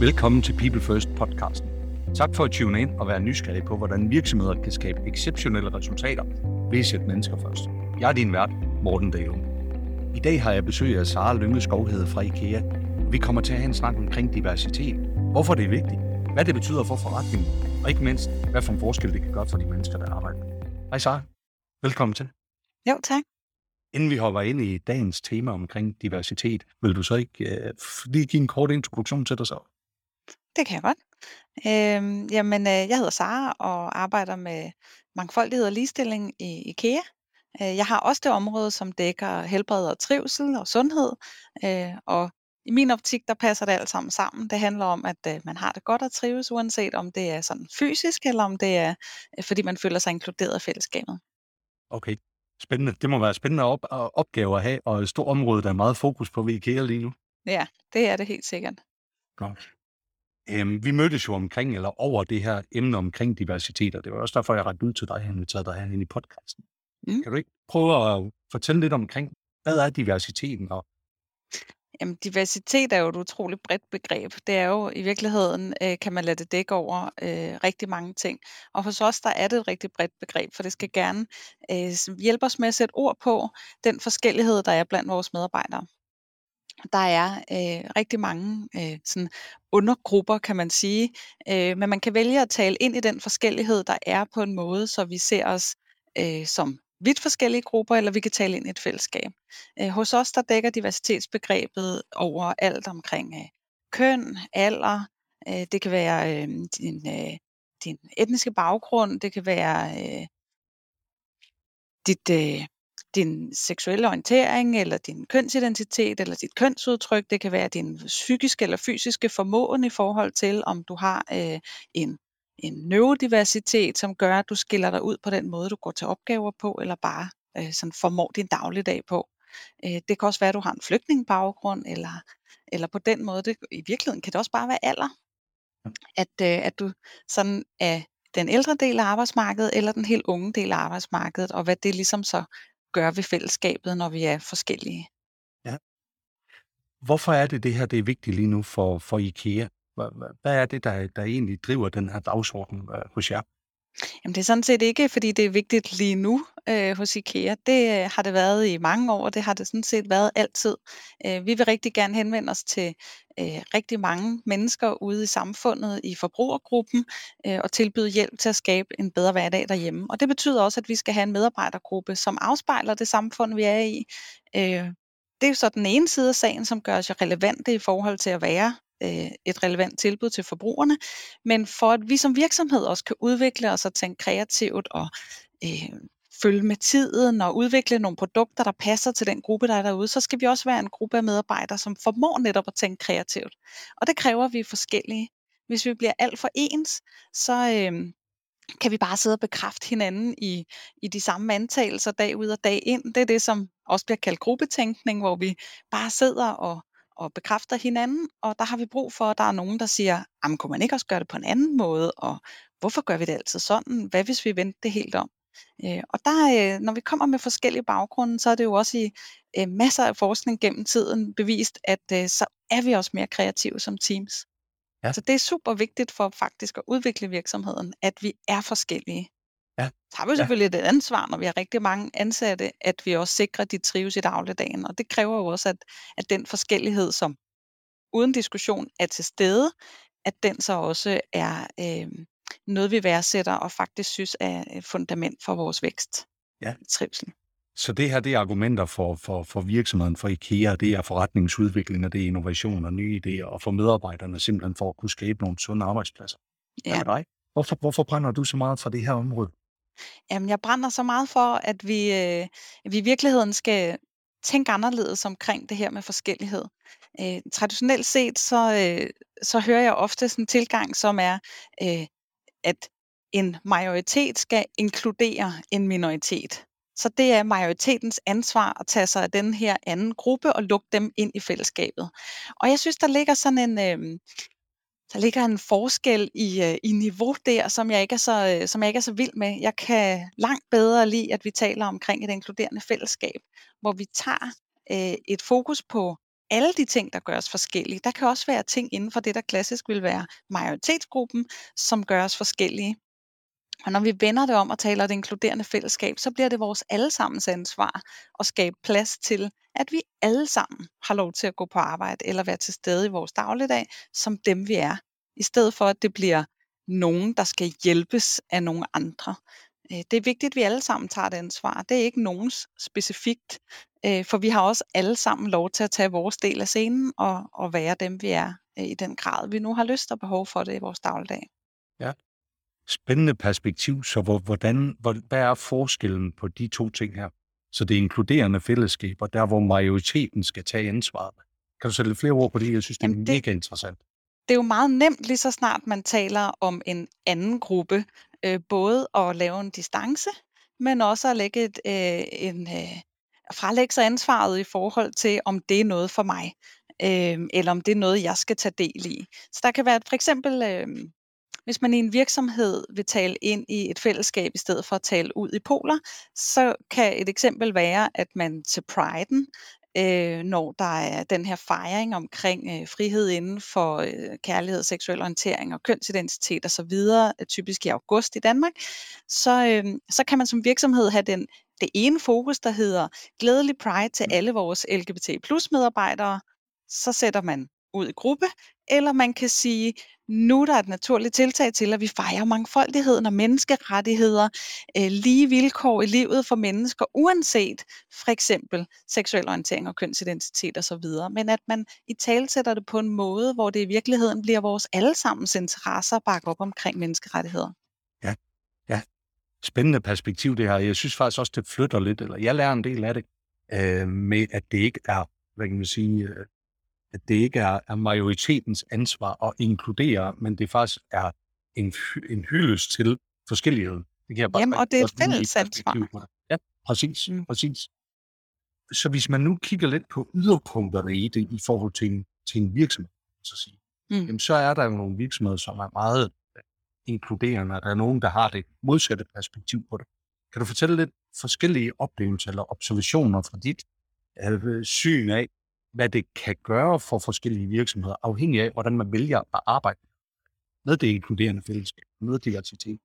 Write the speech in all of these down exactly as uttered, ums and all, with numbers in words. Velkommen til People First podcasten. Tak for at tune ind og være nysgerrig på, hvordan virksomheder kan skabe exceptionelle resultater ved at sætte mennesker først. Jeg er din vært, Morten Dahlum. I dag har jeg besøg af Sara Lynge Skovhede fra IKEA. Vi kommer til at have en snak omkring diversitet, hvorfor det er vigtigt, hvad det betyder for forretningen, og ikke mindst, hvad for en forskel det kan gøre for de mennesker, der arbejder. Hej Sara, velkommen til. Jo, tak. Inden vi hopper ind i dagens tema omkring diversitet, vil du så ikke øh, lige give en kort introduktion til dig selv? Det kan jeg godt. Øhm, jamen, øh, jeg hedder Sara og arbejder med mangfoldighed og ligestilling i IKEA. Øh, jeg har også det område, som dækker helbred og trivsel og sundhed. Øh, og i min optik, der passer det alt sammen sammen. Det handler om, at øh, man har det godt at trives, uanset om det er sådan fysisk, eller om det er, øh, fordi man føler sig inkluderet af fællesskabet. Okay. Spændende. Det må være spændende op- opgaver at have, og et stort område, der er meget fokus på ved IKEA lige nu. Ja, det er det helt sikkert. Godt. Æm, vi mødtes jo omkring, eller over det her emne omkring diversitet, og det var også derfor, jeg rakte ud til dig, jeg inviterede dig herinde i podcasten. Mm. Kan du ikke prøve at fortælle lidt omkring, hvad er diversiteten? Og... Jamen, diversitet er jo et utroligt bredt begreb. Det er jo i virkeligheden, øh, kan man lade det dække over øh, rigtig mange ting. Og hos os, der er det et rigtig bredt begreb, for det skal gerne øh, hjælpe os med at sætte ord på den forskellighed, der er blandt vores medarbejdere. Der er øh, rigtig mange øh, sådan undergrupper, kan man sige. Øh, men man kan vælge at tale ind i den forskellighed, der er på en måde, så vi ser os øh, som vidt forskellige grupper, eller vi kan tale ind i et fællesskab. Hos os, der dækker diversitetsbegrebet over alt omkring køn, alder, det kan være din, din etniske baggrund, det kan være dit, din seksuelle orientering, eller din kønsidentitet, eller dit kønsudtryk, det kan være din psykiske eller fysiske formåen i forhold til, om du har en en neurodiversitet, som gør, at du skiller dig ud på den måde, du går til opgaver på, eller bare øh, sådan formår din dagligdag på. Øh, det kan også være, at du har en flygtningebaggrund, eller, eller på den måde, det, i virkeligheden kan det også bare være alder, at, øh, at du sådan er den ældre del af arbejdsmarkedet, eller den helt unge del af arbejdsmarkedet, og hvad det ligesom så gør ved fællesskabet, når vi er forskellige. Ja. Hvorfor er det det her, det er vigtigt lige nu for, for IKEA? Hvad er det, der, der egentlig driver den her dagsorden øh, hos jer? Jamen det er sådan set ikke, fordi det er vigtigt lige nu øh, hos IKEA. Det øh, har det været i mange år, og det har det sådan set været altid. Øh, vi vil rigtig gerne henvende os til øh, rigtig mange mennesker ude i samfundet, i forbrugergruppen, øh, og tilbyde hjælp til at skabe en bedre hverdag derhjemme. Og det betyder også, at vi skal have en medarbejdergruppe, som afspejler det samfund, vi er i. Øh, det er jo så den ene side af sagen, som gør os jo relevante i forhold til at være et relevant tilbud til forbrugerne, men for at vi som virksomhed også kan udvikle os og tænke kreativt og øh, følge med tiden og udvikle nogle produkter, der passer til den gruppe, der er derude, så skal vi også være en gruppe af medarbejdere, som formår netop at tænke kreativt. Og det kræver, at vi er forskellige. Hvis vi bliver alt for ens, så øh, kan vi bare sidde og bekræfte hinanden i, i de samme antagelser dag ud og dag ind. Det er det, som også bliver kaldt gruppetænkning, hvor vi bare sidder og og bekræfter hinanden, og der har vi brug for, at der er nogen, der siger, jamen kunne man ikke også gøre det på en anden måde, og hvorfor gør vi det altid sådan, hvad hvis vi vendte det helt om? Øh, og der, øh, når vi kommer med forskellige baggrunde, så er det jo også i øh, masser af forskning gennem tiden bevist, at øh, så er vi også mere kreative som teams. Ja. Så det er super vigtigt for faktisk at udvikle virksomheden, at vi er forskellige. Ja. Så har vi selvfølgelig ja. et ansvar, når vi har rigtig mange ansatte, at vi også sikrer, at de trives i dagligdagen. Og det kræver jo også, at, at den forskellighed, som uden diskussion er til stede, at den så også er øh, noget, vi værdsætter og faktisk synes er et fundament for vores vækst ja. i trivsel. Så det her, det er argumenter for, for, for virksomheden, for IKEA, det er forretningsudvikling, og det er innovation og nye idéer, og for medarbejderne simpelthen for at kunne skabe nogle sunde arbejdspladser. Ja. Er det hvorfor, hvorfor brænder du så meget for det her område? Jamen, jeg brænder så meget for, at vi, øh, vi i virkeligheden skal tænke anderledes omkring det her med forskellighed. Øh, traditionelt set, så, øh, så hører jeg ofte sådan en tilgang, som er, øh, at en majoritet skal inkludere en minoritet. Så det er majoritetens ansvar at tage sig af den her anden gruppe og lukke dem ind i fællesskabet. Og jeg synes, der ligger sådan en... Øh, Der ligger en forskel i, i niveau der, som jeg, ikke er så, som jeg ikke er så vild med. Jeg kan langt bedre lide, at vi taler omkring et inkluderende fællesskab, hvor vi tager øh, et fokus på alle de ting, der gøres forskellige. Der kan også være ting inden for det, der klassisk vil være majoritetsgruppen, som gøres forskellige. Og når vi vender det om og taler det inkluderende fællesskab, så bliver det vores allesammens ansvar at skabe plads til, at vi alle sammen har lov til at gå på arbejde eller være til stede i vores dagligdag, som dem vi er. I stedet for, at det bliver nogen, der skal hjælpes af nogle andre. Det er vigtigt, at vi alle sammen tager det ansvar. Det er ikke nogens specifikt, for vi har også alle sammen lov til at tage vores del af scenen og, og være dem, vi er i den grad, vi nu har lyst og behov for det i vores dagligdag. Ja. Spændende perspektiv, så hvordan, hvad er forskellen på de to ting her? Så det er inkluderende fællesskaber, der hvor majoriteten skal tage ansvaret. Kan du sætte lidt flere ord på det? Jeg synes, det er Jamen mega det, interessant. Det er jo meget nemt, lige så snart man taler om en anden gruppe, øh, både at lave en distance, men også at lægge et, øh, en, øh, fralægge sig ansvaret i forhold til, om det er noget for mig, øh, eller om det er noget, jeg skal tage del i. Så der kan være for eksempel... Øh, Hvis man i en virksomhed vil tale ind i et fællesskab i stedet for at tale ud i poler, så kan et eksempel være, at man til Pride'en, øh, når der er den her fejring omkring øh, frihed inden for øh, kærlighed, seksuel orientering og kønsidentitet osv., typisk i august i Danmark, så, øh, så kan man som virksomhed have den, det ene fokus, der hedder glædelig Pride til alle vores L G B T plus medarbejdere, så sætter man ud i gruppe, eller man kan sige, nu der er et naturligt tiltag til, at vi fejrer mangfoldigheden og menneskerettigheder, øh, lige vilkår i livet for mennesker, uanset for eksempel seksuel orientering og kønsidentitet osv., men at man i tale sætter det på en måde, hvor det i virkeligheden bliver vores allesammens interesser at bakke op omkring menneskerettigheder. Ja, ja. Spændende perspektiv det her. Jeg synes faktisk også, det flytter lidt, eller jeg lærer en del af det, øh, med at det ikke er, hvad kan man sige... Øh, at det ikke er, er majoritetens ansvar at inkludere, men det faktisk er en, en hyldest til forskelligheden. Det kan jeg bare Jamen, og det er et fælles ansvar. Ja, præcis, mm. præcis. Så hvis man nu kigger lidt på yderpunkterne i det i forhold til en, til en virksomhed, så, sige, mm. jamen, så er der jo nogle virksomheder, som er meget inkluderende, og der er nogen, der har det modsatte perspektiv på det. Kan du fortælle lidt forskellige oplevelser eller observationer fra dit øh, syn af, hvad det kan gøre for forskellige virksomheder, afhængig af, hvordan man vælger at arbejde med det inkluderende fællesskab, med diversitet?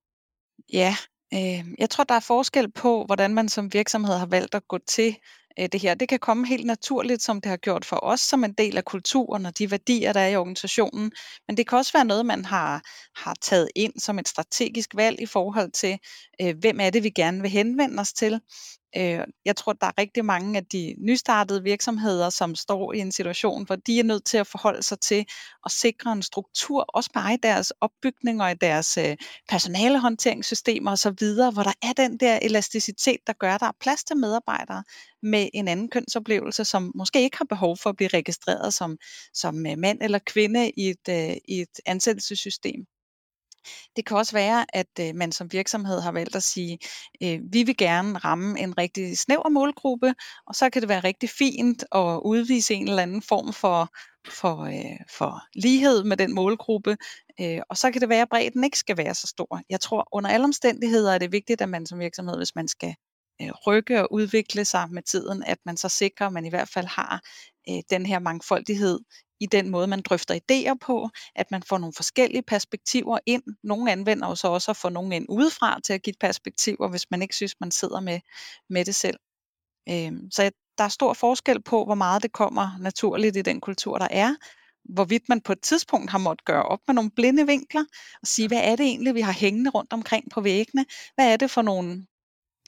Ja, øh, jeg tror, der er forskel på, hvordan man som virksomhed har valgt at gå til øh, det her. Det kan komme helt naturligt, som det har gjort for os, som en del af kulturen og de værdier, der er i organisationen. Men det kan også være noget, man har, har taget ind som et strategisk valg i forhold til, øh, hvem er det, vi gerne vil henvende os til. Jeg tror, der er rigtig mange af de nystartede virksomheder, som står i en situation, hvor de er nødt til at forholde sig til at sikre en struktur, også bare i deres opbygning og i deres personalehåndteringssystemer osv., hvor der er den der elasticitet, der gør, at der er plads til medarbejdere med en anden kønsoplevelse, som måske ikke har behov for at blive registreret som, som mand eller kvinde i et, i et ansættelsessystem. Det kan også være, at øh, man som virksomhed har valgt at sige, øh, vi vil gerne ramme en rigtig snæver målgruppe, og så kan det være rigtig fint at udvise en eller anden form for, for, øh, for lighed med den målgruppe, øh, og så kan det være, at bredden ikke skal være så stor. Jeg tror, under alle omstændigheder er det vigtigt, at man som virksomhed, hvis man skal øh, rykke og udvikle sig med tiden, at man så sikrer, at man i hvert fald har øh, den her mangfoldighed, i den måde, man drøfter idéer på, at man får nogle forskellige perspektiver ind. Nogle anvender jo så også at få nogen ind udefra til at give perspektiver, hvis man ikke synes, man sidder med, med det selv. Øhm, så der er stor forskel på, hvor meget det kommer naturligt i den kultur, der er. Hvorvidt man på et tidspunkt har måttet gøre op med nogle blinde vinkler og sige, hvad er det egentlig, vi har hængende rundt omkring på væggene? Hvad er det for nogle...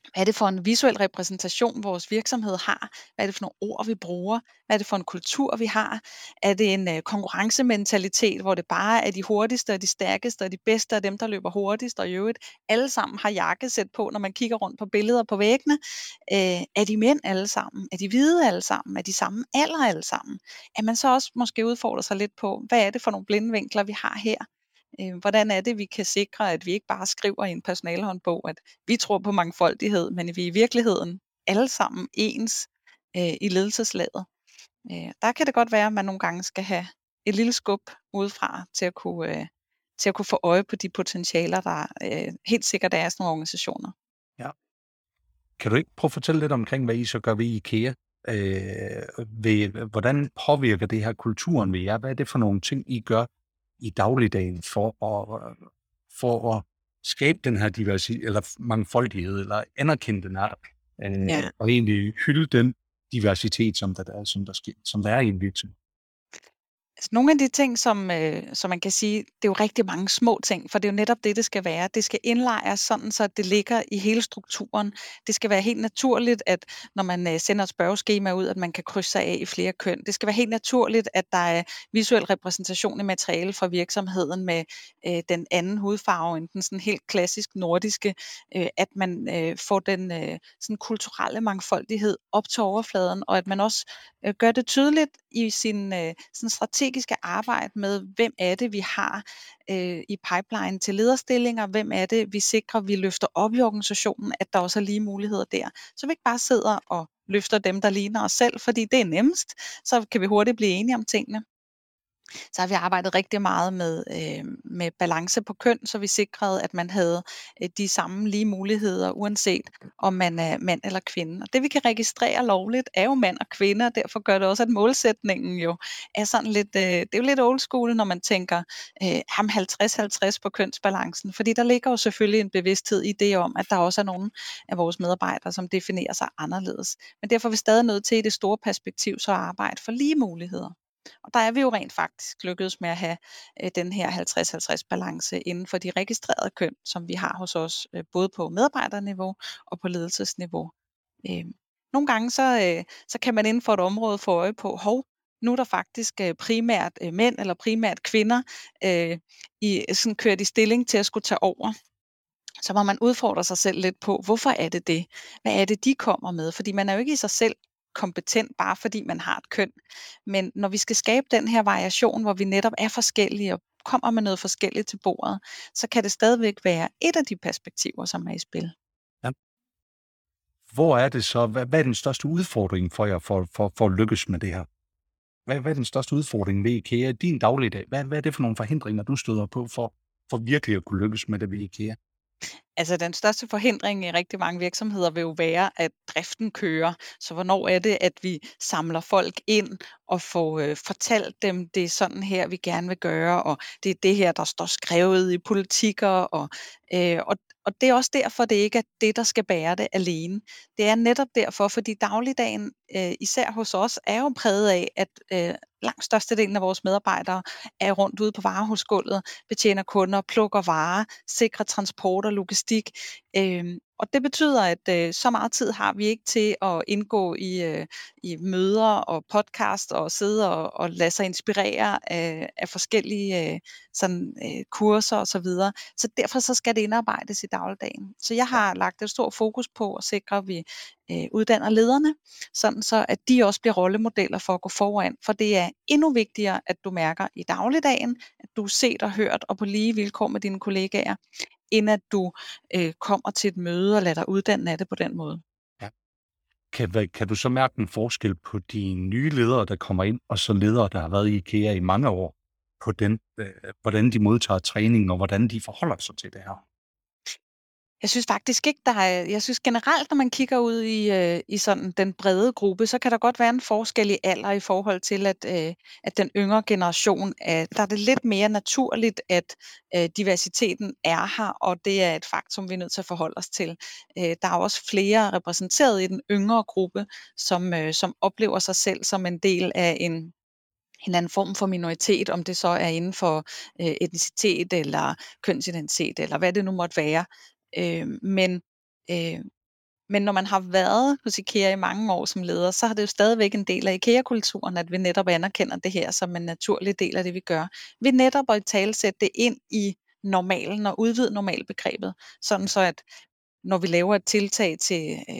Hvad er det for en visuel repræsentation, vores virksomhed har? Hvad er det for nogle ord, vi bruger? Hvad er det for en kultur, vi har? Er det en øh, konkurrencementalitet, hvor det bare er de hurtigste og de stærkeste og de bedste og dem, der løber hurtigst og i øvrigt? Alle sammen har jakkesæt på, når man kigger rundt på billeder på væggene. Øh, er de mænd alle sammen? Er de hvide alle sammen? Er de samme alder alle sammen? Er man så også måske udfordrer sig lidt på, hvad er det for nogle blindvinkler, vi har her? Hvordan er det, vi kan sikre, at vi ikke bare skriver i en personalehåndbog, at vi tror på mangfoldighed, men vi er i virkeligheden alle sammen ens øh, i ledelseslaget. Øh, der kan det godt være, at man nogle gange skal have et lille skub udefra til at kunne, øh, til at kunne få øje på de potentialer, der øh, helt sikkert er i sådan nogle organisationer. Ja. Kan du ikke prøve at fortælle lidt omkring, hvad I så gør ved IKEA? Øh, ved, hvordan påvirker det her kulturen ved jer? Hvad er det for nogle ting, I gør i dagligdagen for at, for at skabe den her diversi- eller mangfoldighed, eller anerkende den her, øh, ja. og egentlig hylde den diversitet, som der, der, som der, sker, som der er i en virksomhed? Altså, nogle af de ting, som, øh, som man kan sige, det er jo rigtig mange små ting, for det er jo netop det, det skal være. Det skal indlejres sådan, så det ligger i hele strukturen. Det skal være helt naturligt, at når man øh, sender et spørgeskema ud, at man kan krydse sig af i flere køn. Det skal være helt naturligt, at der er visuel repræsentation i materiale fra virksomheden med øh, den anden hudfarve, enten sådan helt klassisk nordiske, øh, at man øh, får den øh, sådan kulturelle mangfoldighed op til overfladen, og at man også øh, gør det tydeligt i sin øh, sådan strategi, skal arbejde med, hvem er det, vi har øh, i pipeline til lederstillinger, hvem er det, vi sikrer, vi løfter op i organisationen, at der også er lige muligheder der. Så vi ikke bare sidder og løfter dem, der ligner os selv, fordi det er nemmest, så kan vi hurtigt blive enige om tingene. Så har vi arbejdet rigtig meget med, øh, med balance på køn, så vi sikrede, at man havde øh, de samme lige muligheder, uanset om man er mand eller kvinde. Og det vi kan registrere lovligt, er jo mand og kvinde, og derfor gør det også, at målsætningen jo er sådan lidt, øh, det er jo lidt old school, når man tænker øh, ham halvtreds halvtreds på kønsbalancen, fordi der ligger jo selvfølgelig en bevidsthed i det om, at der også er nogle af vores medarbejdere, som definerer sig anderledes. Men derfor er vi stadig nødt til i det store perspektiv så at arbejde for lige muligheder. Og der er vi jo rent faktisk lykkedes med at have øh, den her halvtreds halvtreds balance inden for de registrerede køn, som vi har hos os, øh, både på medarbejderniveau og på ledelsesniveau. Øh, nogle gange så, øh, så kan man inden for et område få øje på, hov, nu er der faktisk øh, primært øh, mænd eller primært kvinder øh, i, sådan kørt i stilling til at skulle tage over. Så må man udfordre sig selv lidt på, hvorfor er det det? Hvad er det, de kommer med? Fordi man er jo ikke i sig selv kompetent, bare fordi man har et køn. Men når vi skal skabe den her variation, hvor vi netop er forskellige og kommer med noget forskelligt til bordet, så kan det stadigvæk være et af de perspektiver, som er i spil. Ja. Hvor er det så? Hvad er den største udfordring for jer for, for, for at lykkes med det her? Hvad, hvad er den største udfordring ved IKEA i din dagligdag? Hvad, hvad er det for nogle forhindringer, du støder på for, for virkelig at kunne lykkes med det ved IKEA? Altså den største forhindring i rigtig mange virksomheder vil jo være, at driften kører. Så hvornår er det, at vi samler folk ind og får øh, fortalt dem, det er sådan her, vi gerne vil gøre, og det er det her, der står skrevet i politikker. Og, øh, og, og det er også derfor, det ikke er det, der skal bære det alene. Det er netop derfor, fordi dagligdagen, øh, især hos os, er jo præget af, at øh, langt størstedelen af vores medarbejdere er rundt ude på varehusgulvet, betjener kunder, plukker varer, sikrer transport og logistik. Øhm, og det betyder, at øh, så meget tid har vi ikke til at indgå i, øh, i møder og podcast og sidde og, og lade sig inspirere af, af forskellige øh, sådan, øh, kurser osv. Så, så derfor så skal det indarbejdes i dagligdagen. Så jeg har lagt et stort fokus på at sikre, at vi øh, uddanner lederne, sådan så at de også bliver rollemodeller for at gå foran. For det er endnu vigtigere, at du mærker i dagligdagen, at du er set og hørt og på lige vilkår med dine kollegaer, end at du øh, kommer til et møde og lader dig uddanne af det på den måde. Ja. Kan, kan du så mærke en forskel på de nye ledere, der kommer ind, og så ledere, der har været i IKEA i mange år, på den, øh, hvordan de modtager træning, og hvordan de forholder sig til det her? Jeg synes faktisk ikke, der er, jeg synes generelt, når man kigger ud i, øh, i sådan den brede gruppe, så kan der godt være en forskel i alder i forhold til, at, øh, at den yngre generation, er, der er det lidt mere naturligt, at øh, diversiteten er her, og det er et faktum, vi er nødt til at forholde os til. Øh, der er også flere repræsenteret i den yngre gruppe, som, øh, som oplever sig selv som en del af en en anden form for minoritet, om det så er inden for øh, etnicitet eller kønsidentitet, eller hvad det nu måtte være. Øh, men, øh, men når man har været hos IKEA i mange år som leder, så har det jo stadigvæk en del af IKEA-kulturen, at vi netop anerkender det her som en naturlig del af det, vi gør. Vi netop at talesætte det ind i normalen og udvide normalbegrebet, sådan så at når vi laver et tiltag til øh,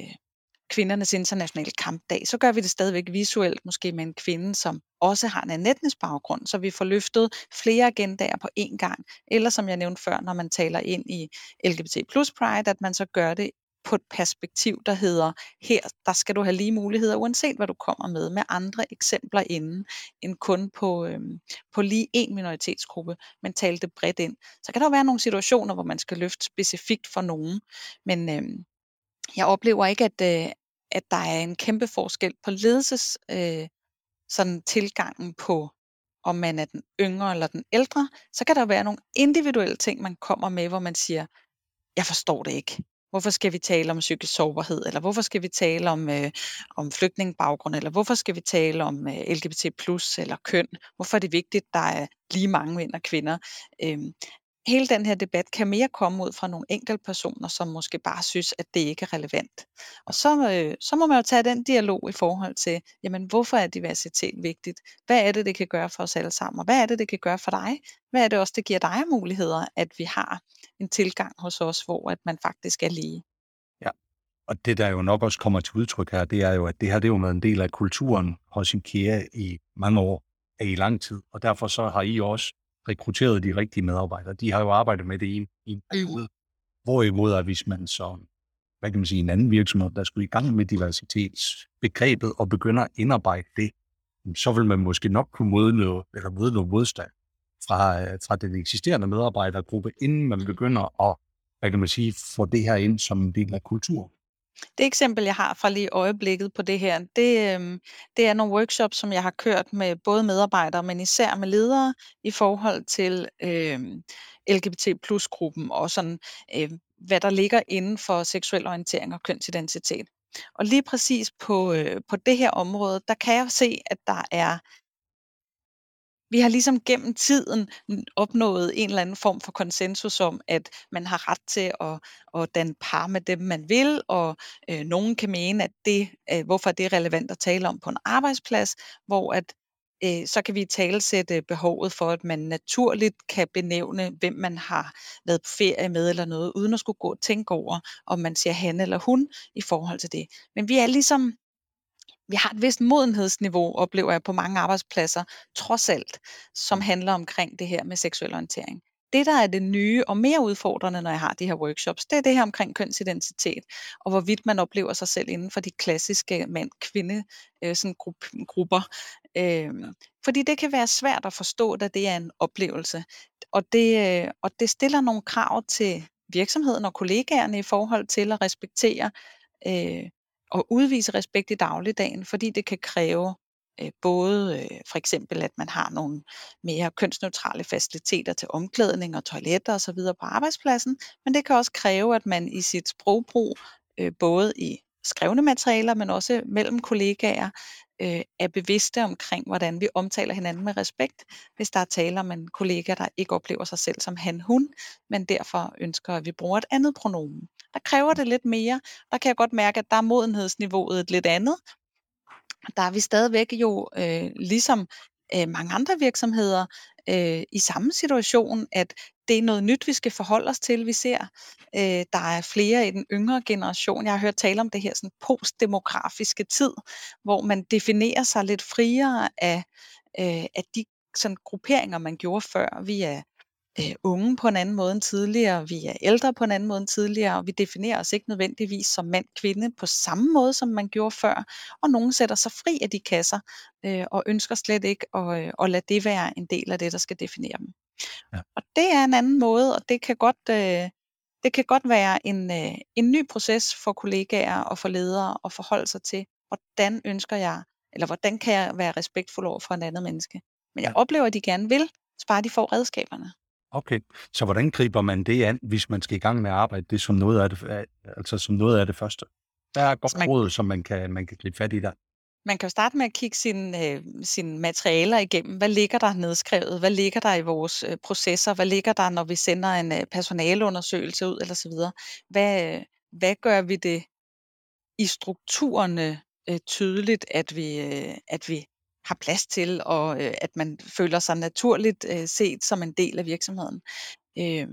kvindernes internationale kampdag, så gør vi det stadigvæk visuelt, måske med en kvinde, som også har en anden etnisk baggrund, så vi får løftet flere agendaer på én gang. Eller som jeg nævnte før, når man taler ind i L G B T plus Pride, at man så gør det på et perspektiv, der hedder, her der skal du have lige muligheder, uanset hvad du kommer med, med andre eksempler inden, end kun på, øhm, på lige én minoritetsgruppe, men tale det bredt ind. Så kan der være nogle situationer, hvor man skal løfte specifikt for nogen, men øhm, jeg oplever ikke, at, øh, at der er en kæmpe forskel på ledelses øh, sådan tilgangen på, om man er den yngre eller den ældre, så kan der være nogle individuelle ting, man kommer med, hvor man siger, jeg forstår det ikke. Hvorfor skal vi tale om psykisk sårbarhed, eller hvorfor skal vi tale om, øh, om flygtningebaggrund, eller hvorfor skal vi tale om øh, L G B T plus, eller køn? Hvorfor er det vigtigt, at der er lige mange mænd og kvinder? Øhm, hele den her debat kan mere komme ud fra nogle enkelte personer, som måske bare synes, at det ikke er relevant. Og så, øh, så må man jo tage den dialog i forhold til, jamen hvorfor er diversitet vigtigt? Hvad er det, det kan gøre for os alle sammen? Og hvad er det, det kan gøre for dig? Hvad er det også, det giver dig muligheder, at vi har en tilgang hos os, hvor at man faktisk er lige? Ja, og det der jo nok også kommer til udtryk her, det er jo, at det her det er jo været en del af kulturen hos IKEA i mange år, i lang tid. Og derfor så har I også rekrutteret de rigtige medarbejdere. De har jo arbejdet med det i en periode. Hvorimod er, hvis man så, hvad kan man sige, en anden virksomhed, der skulle i gang med diversitetsbegrebet og begynder at indarbejde det, så vil man måske nok kunne møde noget, eller møde noget modstand fra, fra den eksisterende medarbejdergruppe, inden man begynder at, hvad kan man sige, få det her ind som en del af kulturen. Det eksempel, jeg har fra lige øjeblikket på det her, det, det er nogle workshops, som jeg har kørt med både medarbejdere, men især med ledere i forhold til øh, L G B T plus gruppen og sådan, øh, hvad der ligger inden for seksuel orientering og kønsidentitet. Og lige præcis på, øh, på det her område, der kan jeg se, at der er vi har ligesom gennem tiden opnået en eller anden form for konsensus om, at man har ret til at, at danne par med dem, man vil, og øh, nogen kan mene, at det, øh, hvorfor det er relevant at tale om på en arbejdsplads, hvor at, øh, så kan vi talesætte behovet for, at man naturligt kan benævne, hvem man har været på ferie med eller noget, uden at skulle gå og tænke over, om man siger han eller hun i forhold til det. Men vi er ligesom Vi har et vist modenhedsniveau, oplever jeg på mange arbejdspladser, trods alt, som handler omkring det her med seksuel orientering. Det, der er det nye og mere udfordrende, når jeg har de her workshops, det er det her omkring kønsidentitet, og hvorvidt man oplever sig selv inden for de klassiske mand-kvinde øh, sådan grup- grupper. Øh, fordi det kan være svært at forstå, da det er en oplevelse. Og det, øh, og det stiller nogle krav til virksomheden og kollegaerne i forhold til at respektere øh, og udvise respekt i dagligdagen, fordi det kan kræve øh, både øh, for eksempel, at man har nogle mere kønsneutrale faciliteter til omklædning og toiletter osv. på arbejdspladsen, men det kan også kræve, at man i sit sprogbrug, øh, både i skrevne materialer, men også mellem kollegaer, øh, er bevidste omkring, hvordan vi omtaler hinanden med respekt, hvis der er tale om en kollega, der ikke oplever sig selv som han, hun, men derfor ønsker, at vi bruger et andet pronomen. Der kræver det lidt mere. Der kan jeg godt mærke, at der er modenhedsniveauet et lidt andet. Der er vi stadigvæk jo, øh, ligesom øh, mange andre virksomheder, øh, i samme situation, at det er noget nyt, vi skal forholde os til, vi ser. Øh, der er flere i den yngre generation. Jeg har hørt tale om det her sådan postdemografiske tid, hvor man definerer sig lidt friere af, øh, af de sådan, grupperinger, man gjorde før. Vi er Uh, unge på en anden måde end tidligere, vi er ældre på en anden måde end tidligere, og vi definerer os ikke nødvendigvis som mand-kvinde på samme måde, som man gjorde før, og nogen sætter sig fri af de kasser, uh, og ønsker slet ikke at, uh, at lade det være en del af det, der skal definere dem. Ja. Og det er en anden måde, og det kan godt, uh, det kan godt være en, uh, en ny proces for kollegaer og for ledere at forholde sig til, hvordan ønsker jeg, eller hvordan kan jeg være respektfuld over for en anden menneske. Men jeg ja. oplever, at de gerne vil, så bare de får redskaberne. Okay, så hvordan griber man det an, hvis man skal i gang med at arbejde det som noget af det, altså som noget af det første? Der er godt man, råd, som man kan, man kan gribe fat i der. Man kan jo starte med at kigge sine øh, sin materialer igennem. Hvad ligger der nedskrevet? Hvad ligger der i vores øh, processer? Hvad ligger der, når vi sender en øh, personaleundersøgelse ud, eller så videre? Hvad, øh, hvad gør vi det i strukturerne øh, tydeligt, at vi, øh, at vi har plads til, og øh, at man føler sig naturligt øh, set som en del af virksomheden. Øh,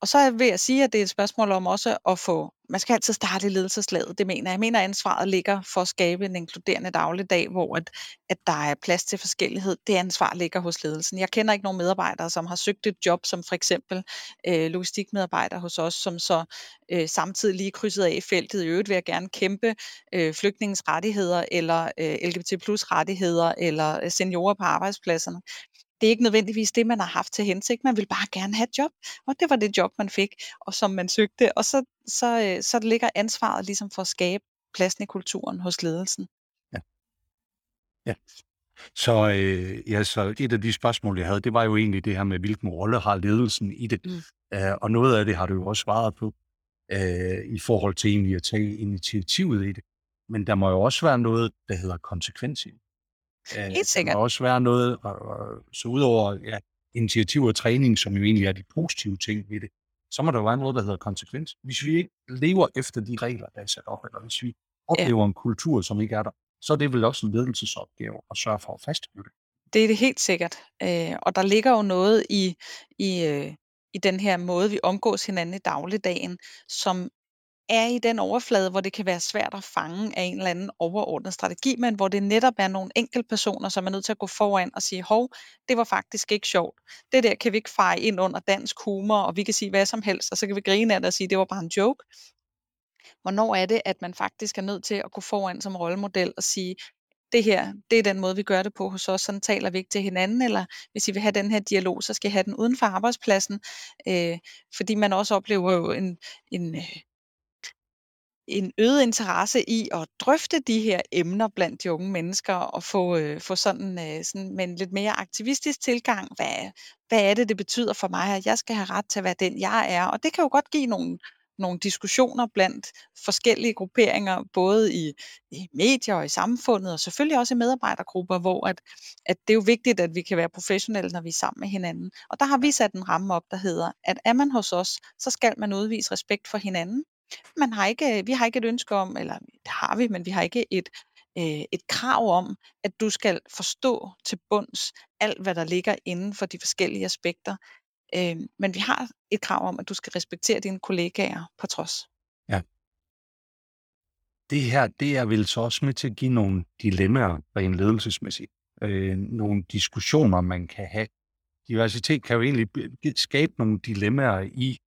og så vil jeg sige, at det er et spørgsmål om også at få, man skal altid starte i ledelseslaget, det mener jeg. Jeg mener, at ansvaret ligger for at skabe en inkluderende dagligdag, hvor at, at der er plads til forskellighed. Det ansvar ligger hos ledelsen. Jeg kender ikke nogen medarbejdere, som har søgt et job, som for eksempel øh, logistikmedarbejder hos os, som så øh, samtidig lige krydset af i feltet. I øvrigt vil jeg gerne kæmpe øh, flygtningens rettigheder, eller øh, L G B T plus rettigheder, eller seniorer på arbejdspladserne. Det er ikke nødvendigvis det, man har haft til hensigt. Man vil bare gerne have et job, og det var det job, man fik, og som man søgte. Og så, så, så ligger ansvaret ligesom for at skabe pladsen i kulturen hos ledelsen. Ja. Ja. Så, øh, ja, så et af de spørgsmål, jeg havde, det var jo egentlig det her med, hvilken rolle har ledelsen i det? Mm. Æh, og noget af det har du jo også svaret på, øh, i forhold til egentlig at tage initiativet i det. Men der må jo også være noget, der hedder konsekvenser. Helt sikkert. Der må også være noget, så udover ja, initiativ og træning, som jo egentlig er de positive ting ved det, så må der jo være noget, der hedder konsekvens. Hvis vi ikke lever efter de regler, der er sat op, eller hvis vi oplever ja. en kultur, som ikke er der, så er det vel også en ledelsesopgave at sørge for at fastholde. Det er det helt sikkert. Og der ligger jo noget i, i, i den her måde, vi omgås hinanden i dagligdagen, som er i den overflade, hvor det kan være svært at fange af en eller anden overordnet strategi, men hvor det netop er nogle enkeltpersoner, som er nødt til at gå foran og sige, hov, det var faktisk ikke sjovt. Det der kan vi ikke feje ind under dansk humor, og vi kan sige hvad som helst, og så kan vi grine af det og sige, det var bare en joke. Hvornår er det, at man faktisk er nødt til at gå foran som rollemodel og sige, det her, det er den måde, vi gør det på hos os, sådan taler vi ikke til hinanden, eller hvis I vil have den her dialog, så skal I have den uden for arbejdspladsen, øh, fordi man også oplever jo en... en en øget interesse i at drøfte de her emner blandt de unge mennesker og få, øh, få sådan, øh, sådan med en lidt mere aktivistisk tilgang. Hvad, hvad er det, det betyder for mig, at jeg skal have ret til at være den, jeg er? Og det kan jo godt give nogle, nogle diskussioner blandt forskellige grupperinger, både i, i medier og i samfundet, og selvfølgelig også i medarbejdergrupper, hvor at, at det er jo vigtigt, at vi kan være professionelle, når vi er sammen med hinanden. Og der har vi sat en ramme op, der hedder, at er man hos os, så skal man udvise respekt for hinanden. Man har ikke, vi har ikke et ønske om, eller det har vi, men vi har ikke et, øh, et krav om, at du skal forstå til bunds alt, hvad der ligger inden for de forskellige aspekter. Øh, men vi har et krav om, at du skal respektere dine kollegaer på trods. Ja. Det her, det er vel så også med til at give nogle dilemmaer rent ledelsesmæssigt. Øh, nogle diskussioner, man kan have. Diversitet kan jo egentlig skabe nogle dilemmaer i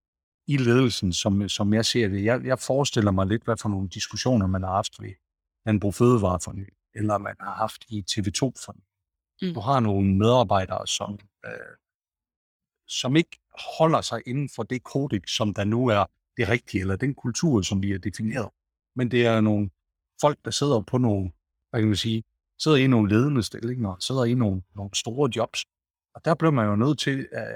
i ledelsen, som, som jeg ser det. Jeg, jeg forestiller mig lidt, hvad for nogle diskussioner man har haft ved Landbrug Fødevare for ny, eller man har haft i T V to for ny. Mm. Du har nogle medarbejdere, som, øh, som ikke holder sig inden for det kodex, som der nu er det rigtige, eller den kultur, som vi har defineret. Men det er nogle folk, der sidder på nogle, hvad kan man sige, sidder i nogle ledende stillinger, sidder i nogle, nogle store jobs. Og der bliver man jo nødt til... Øh,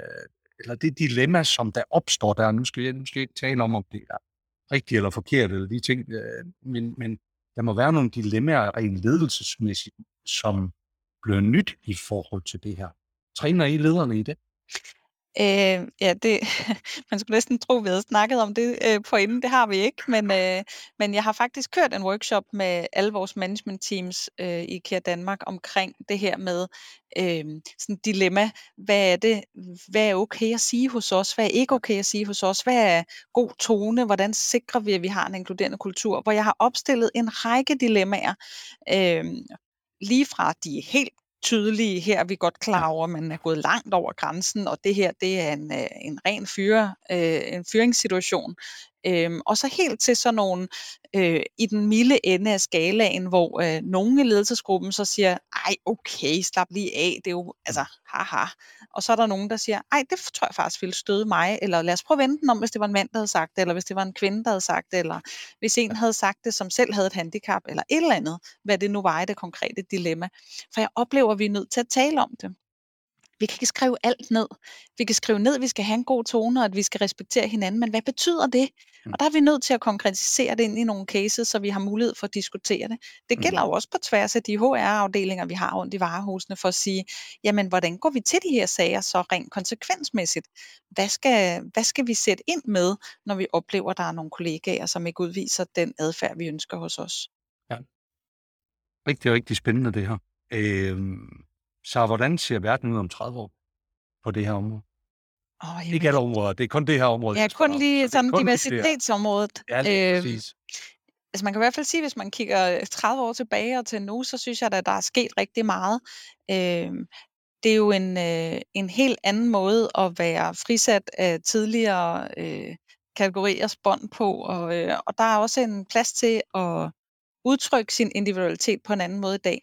eller det dilemma, som der opstår der, nu skal jeg, nu skal jeg ikke tale om, om det er rigtigt eller forkert, eller de ting, men, men der må være nogle dilemmaer rent ledelsesmæssigt, som bliver nyt i forhold til det her. Træner I lederne i det? Øh, ja, det, man skulle næsten tro, vi havde snakket om det øh, på inden, det har vi ikke, men, øh, men jeg har faktisk kørt en workshop med alle vores management teams øh, i IKEA Danmark omkring det her med øh, sådan dilemma, hvad er det, hvad er okay at sige hos os, hvad er ikke okay at sige hos os, hvad er god tone, hvordan sikrer vi, at vi har en inkluderende kultur, hvor jeg har opstillet en række dilemmaer, øh, lige fra de helt tydelige, her er vi godt klar over, at man er gået langt over grænsen, og det her, det er en, en ren fyre, en fyringssituation. Øhm, og så helt til sådan nogle, øh, i den milde ende af skalaen, hvor øh, nogle i ledelsesgruppen så siger, ej, okay, slap lige af, det er jo, altså, haha. Og så er der nogen, der siger, ej, det tror jeg faktisk ville støde mig, eller lad os prøve at vente den om, hvis det var en mand, der havde sagt det, eller hvis det var en kvinde, der havde sagt det, eller hvis en havde sagt det, som selv havde et handicap, eller et eller andet, hvad det nu var i det konkrete dilemma. For jeg oplever, at vi er nødt til at tale om det. Vi kan ikke skrive alt ned. Vi kan skrive ned, at vi skal have en god tone, og at vi skal respektere hinanden, men hvad betyder det? Og der er vi nødt til at konkretisere det ind i nogle cases, så vi har mulighed for at diskutere det. Det gælder jo også på tværs af de H R-afdelinger, vi har rundt i varehusene, for at sige, jamen hvordan går vi til de her sager så rent konsekvensmæssigt? Hvad skal, hvad skal vi sætte ind med, når vi oplever, at der er nogle kollegaer, som ikke udviser den adfærd, vi ønsker hos os? Ja. Rigtig, rigtig spændende det her. Øh... Så hvordan ser verden ud om tredive år på det her område? Oh, ikke alle områder, det er kun det her område. Ja, kun lige sådan diversitetsområdet. Ja, lige præcis. Altså man kan i hvert fald sige, hvis man kigger tredive år tilbage og til nu, så synes jeg, at der er sket rigtig meget. Øh, det er jo en, øh, en helt anden måde at være frisat af tidligere øh, kategoriers bånd på, og, øh, og der er også en plads til at udtrykke sin individualitet på en anden måde i dag.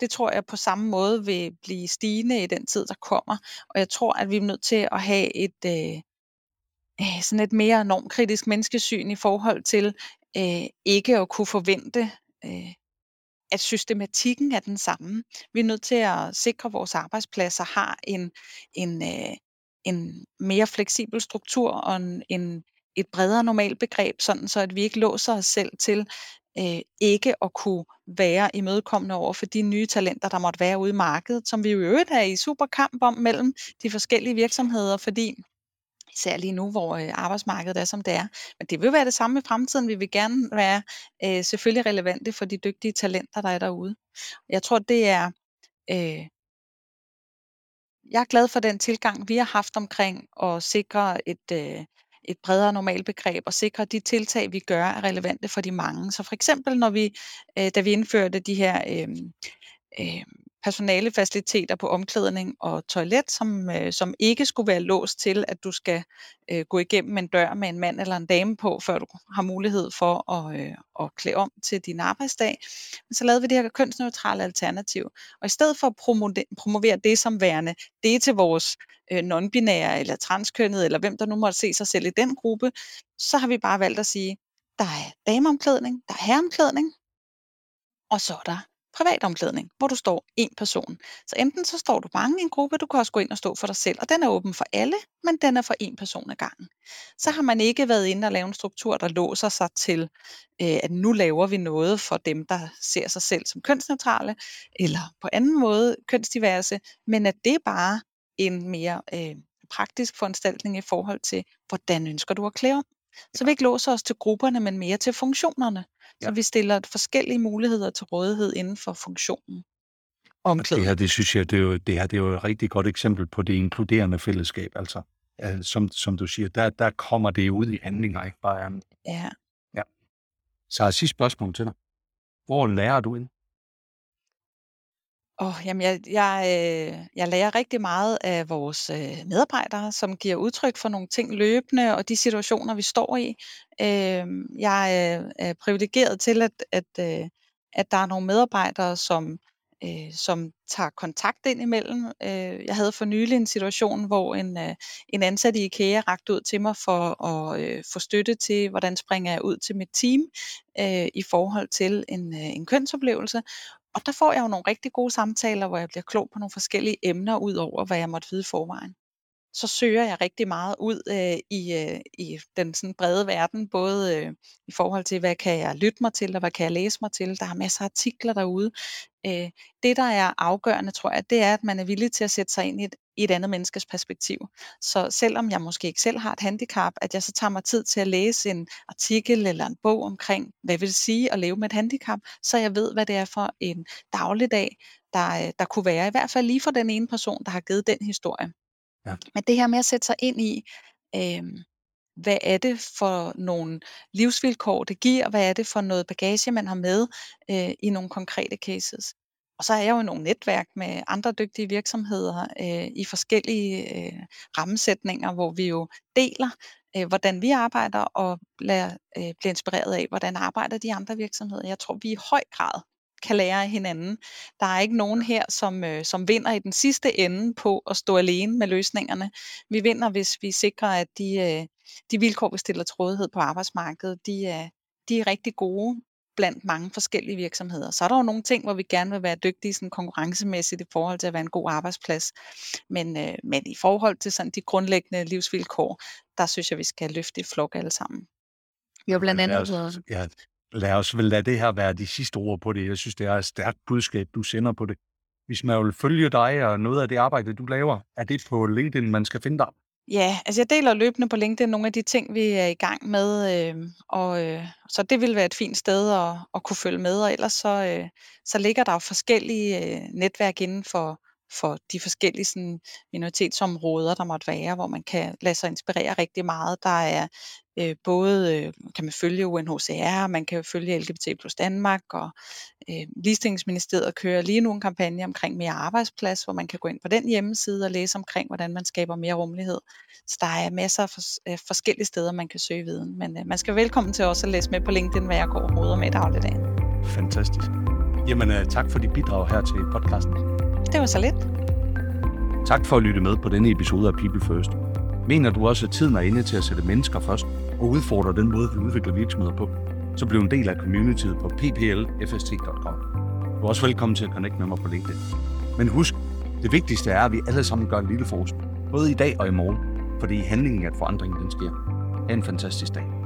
Det tror jeg på samme måde vil blive stigende i den tid, der kommer. Og jeg tror, at vi er nødt til at have et, øh, sådan et mere normkritisk menneskesyn i forhold til, øh, ikke at kunne forvente, øh, at systematikken er den samme. Vi er nødt til at sikre, at vores arbejdspladser har en, en, øh, en mere fleksibel struktur og en, en, et bredere normalt begreb, sådan så at vi ikke låser os selv til øh, ikke at kunne være imødekommende over for de nye talenter, der måtte være ude i markedet, som vi jo øvrigt er i superkamp om mellem de forskellige virksomheder, fordi især lige nu, hvor arbejdsmarkedet er, som det er. Men det vil være det samme i fremtiden. Vi vil gerne være øh, selvfølgelig relevante for de dygtige talenter, der er derude. Jeg tror, det er... Øh, jeg er glad for den tilgang, vi har haft omkring at sikre et, øh, et bredere normalt begreb, og sikre, at de tiltag, vi gør, er relevante for de mange. Så for eksempel, når vi, øh, da vi indførte de her... Øh, øh, personalefaciliteter på omklædning og toilet, som, øh, som ikke skulle være låst til, at du skal øh, gå igennem en dør med en mand eller en dame på, før du har mulighed for at, øh, at klæde om til din arbejdsdag. Men så lavede vi det her kønsneutrale alternativ. Og i stedet for at promo- promovere det som værende, det er til vores øh, non-binære eller transkønnede, eller hvem der nu måtte se sig selv i den gruppe, så har vi bare valgt at sige, der er dameomklædning, der er herreomklædning, og så er der privatomklædning, hvor du står en person. Så enten så står du mange i en gruppe, du kan også gå ind og stå for dig selv, og den er åben for alle, men den er for en person ad gangen. Så har man ikke været inde og lave en struktur, der låser sig til, øh, at nu laver vi noget for dem, der ser sig selv som kønsneutrale, eller på anden måde kønsdiverse, men at det er bare en mere øh, praktisk foranstaltning i forhold til, hvordan ønsker du at klæde om. Så vi ikke låser os til grupperne, men mere til funktionerne. Ja. Så vi stiller forskellige muligheder til rådighed inden for funktionen. Omklædning. Det her, det synes jeg, det er, jo, det her, det er jo et rigtig godt eksempel på det inkluderende fællesskab. Altså, som, som du siger, der, der kommer det ud i handlinger, ikke bare. Ja. Ja. Så er sidste spørgsmål til dig. Hvor lærer du ind? Oh, jamen jeg, jeg, jeg lærer rigtig meget af vores medarbejdere, som giver udtryk for nogle ting løbende, og de situationer, vi står i. Jeg er privilegeret til, at, at, at der er nogle medarbejdere, som, som tager kontakt ind imellem. Jeg havde for nylig en situation, hvor en, en ansat i IKEA rakte ud til mig for at få støtte til, hvordan springer jeg ud til mit team i forhold til en, en kønsoplevelse. Og der får jeg jo nogle rigtig gode samtaler, hvor jeg bliver klog på nogle forskellige emner, ud over hvad jeg måtte vide forvejen. Så søger jeg rigtig meget ud øh, i, øh, i den sådan brede verden, både øh, i forhold til, hvad kan jeg lytte mig til, og hvad kan jeg læse mig til. Der er masser af artikler derude. Øh, det, der er afgørende, tror jeg, det er, at man er villig til at sætte sig ind i et, i et andet menneskes perspektiv. Så selvom jeg måske ikke selv har et handicap, at jeg så tager mig tid til at læse en artikel eller en bog omkring, hvad vil det sige at leve med et handicap, så jeg ved, hvad det er for en dagligdag, der, der kunne være, i hvert fald lige for den ene person, der har givet den historie. Ja. Men det her med at sætte sig ind i, øh, hvad er det for nogle livsvilkår, det giver, hvad er det for noget bagage, man har med øh, i nogle konkrete cases. Og så er jeg jo i nogle netværk med andre dygtige virksomheder øh, i forskellige øh, rammesætninger, hvor vi jo deler, øh, hvordan vi arbejder, og lader, øh, bliver inspireret af, hvordan arbejder de andre virksomheder. Jeg tror, vi i høj grad kan lære af hinanden. Der er ikke nogen her, som, øh, som vinder i den sidste ende på at stå alene med løsningerne. Vi vinder, hvis vi sikrer, at de, øh, de vilkår, vi stiller til rådighed på arbejdsmarkedet, de, øh, de er rigtig gode blandt mange forskellige virksomheder. Så er der jo nogle ting, hvor vi gerne vil være dygtige sådan konkurrencemæssigt i forhold til at være en god arbejdsplads. Men, øh, men i forhold til sådan de grundlæggende livsvilkår, der synes jeg, vi skal løfte i flok alle sammen. Jo, blandt andet... Lad os, ja, lad os vel lade det her være de sidste ord på det. Jeg synes, det er et stærkt budskab, du sender på det. Hvis man vil følge dig og noget af det arbejde, du laver, er det på LinkedIn, man skal finde dig? Ja, altså jeg deler løbende på LinkedIn nogle af de ting, vi er i gang med, øh, og øh, så det vil være et fint sted at, at kunne følge med, og ellers så, øh, så ligger der jo forskellige øh, netværk inden for, for de forskellige sådan, minoritetsområder, der måtte være, hvor man kan lade sig inspirere rigtig meget. Der er øh, både, øh, kan man følge U N H C R, man kan følge L G B T plus Danmark, og øh, Ligestillingsministeriet kører lige nu en kampagne omkring mere arbejdsplads, hvor man kan gå ind på den hjemmeside og læse omkring, hvordan man skaber mere rummelighed. Så der er masser af for, øh, forskellige steder, man kan søge viden, men øh, man skal velkommen til også at læse med på LinkedIn, hvad jeg går og roder med i dagligdagen. Fantastisk. Jamen øh, tak for dit bidrag her til podcasten. Det var så lidt. Tak for at lytte med på denne episode af People First. Mener du også, at tiden er inde til at sætte mennesker først og udfordre den måde, vi udvikler virksomheder på, så bliv en del af communityet på p p l f s t punktum com. Du er også velkommen til at connecte med mig på LinkedIn. Men husk, det vigtigste er, at vi alle sammen gør en lille forskel, både i dag og i morgen, fordi handlingen af forandringen, den sker. Ha' en fantastisk dag.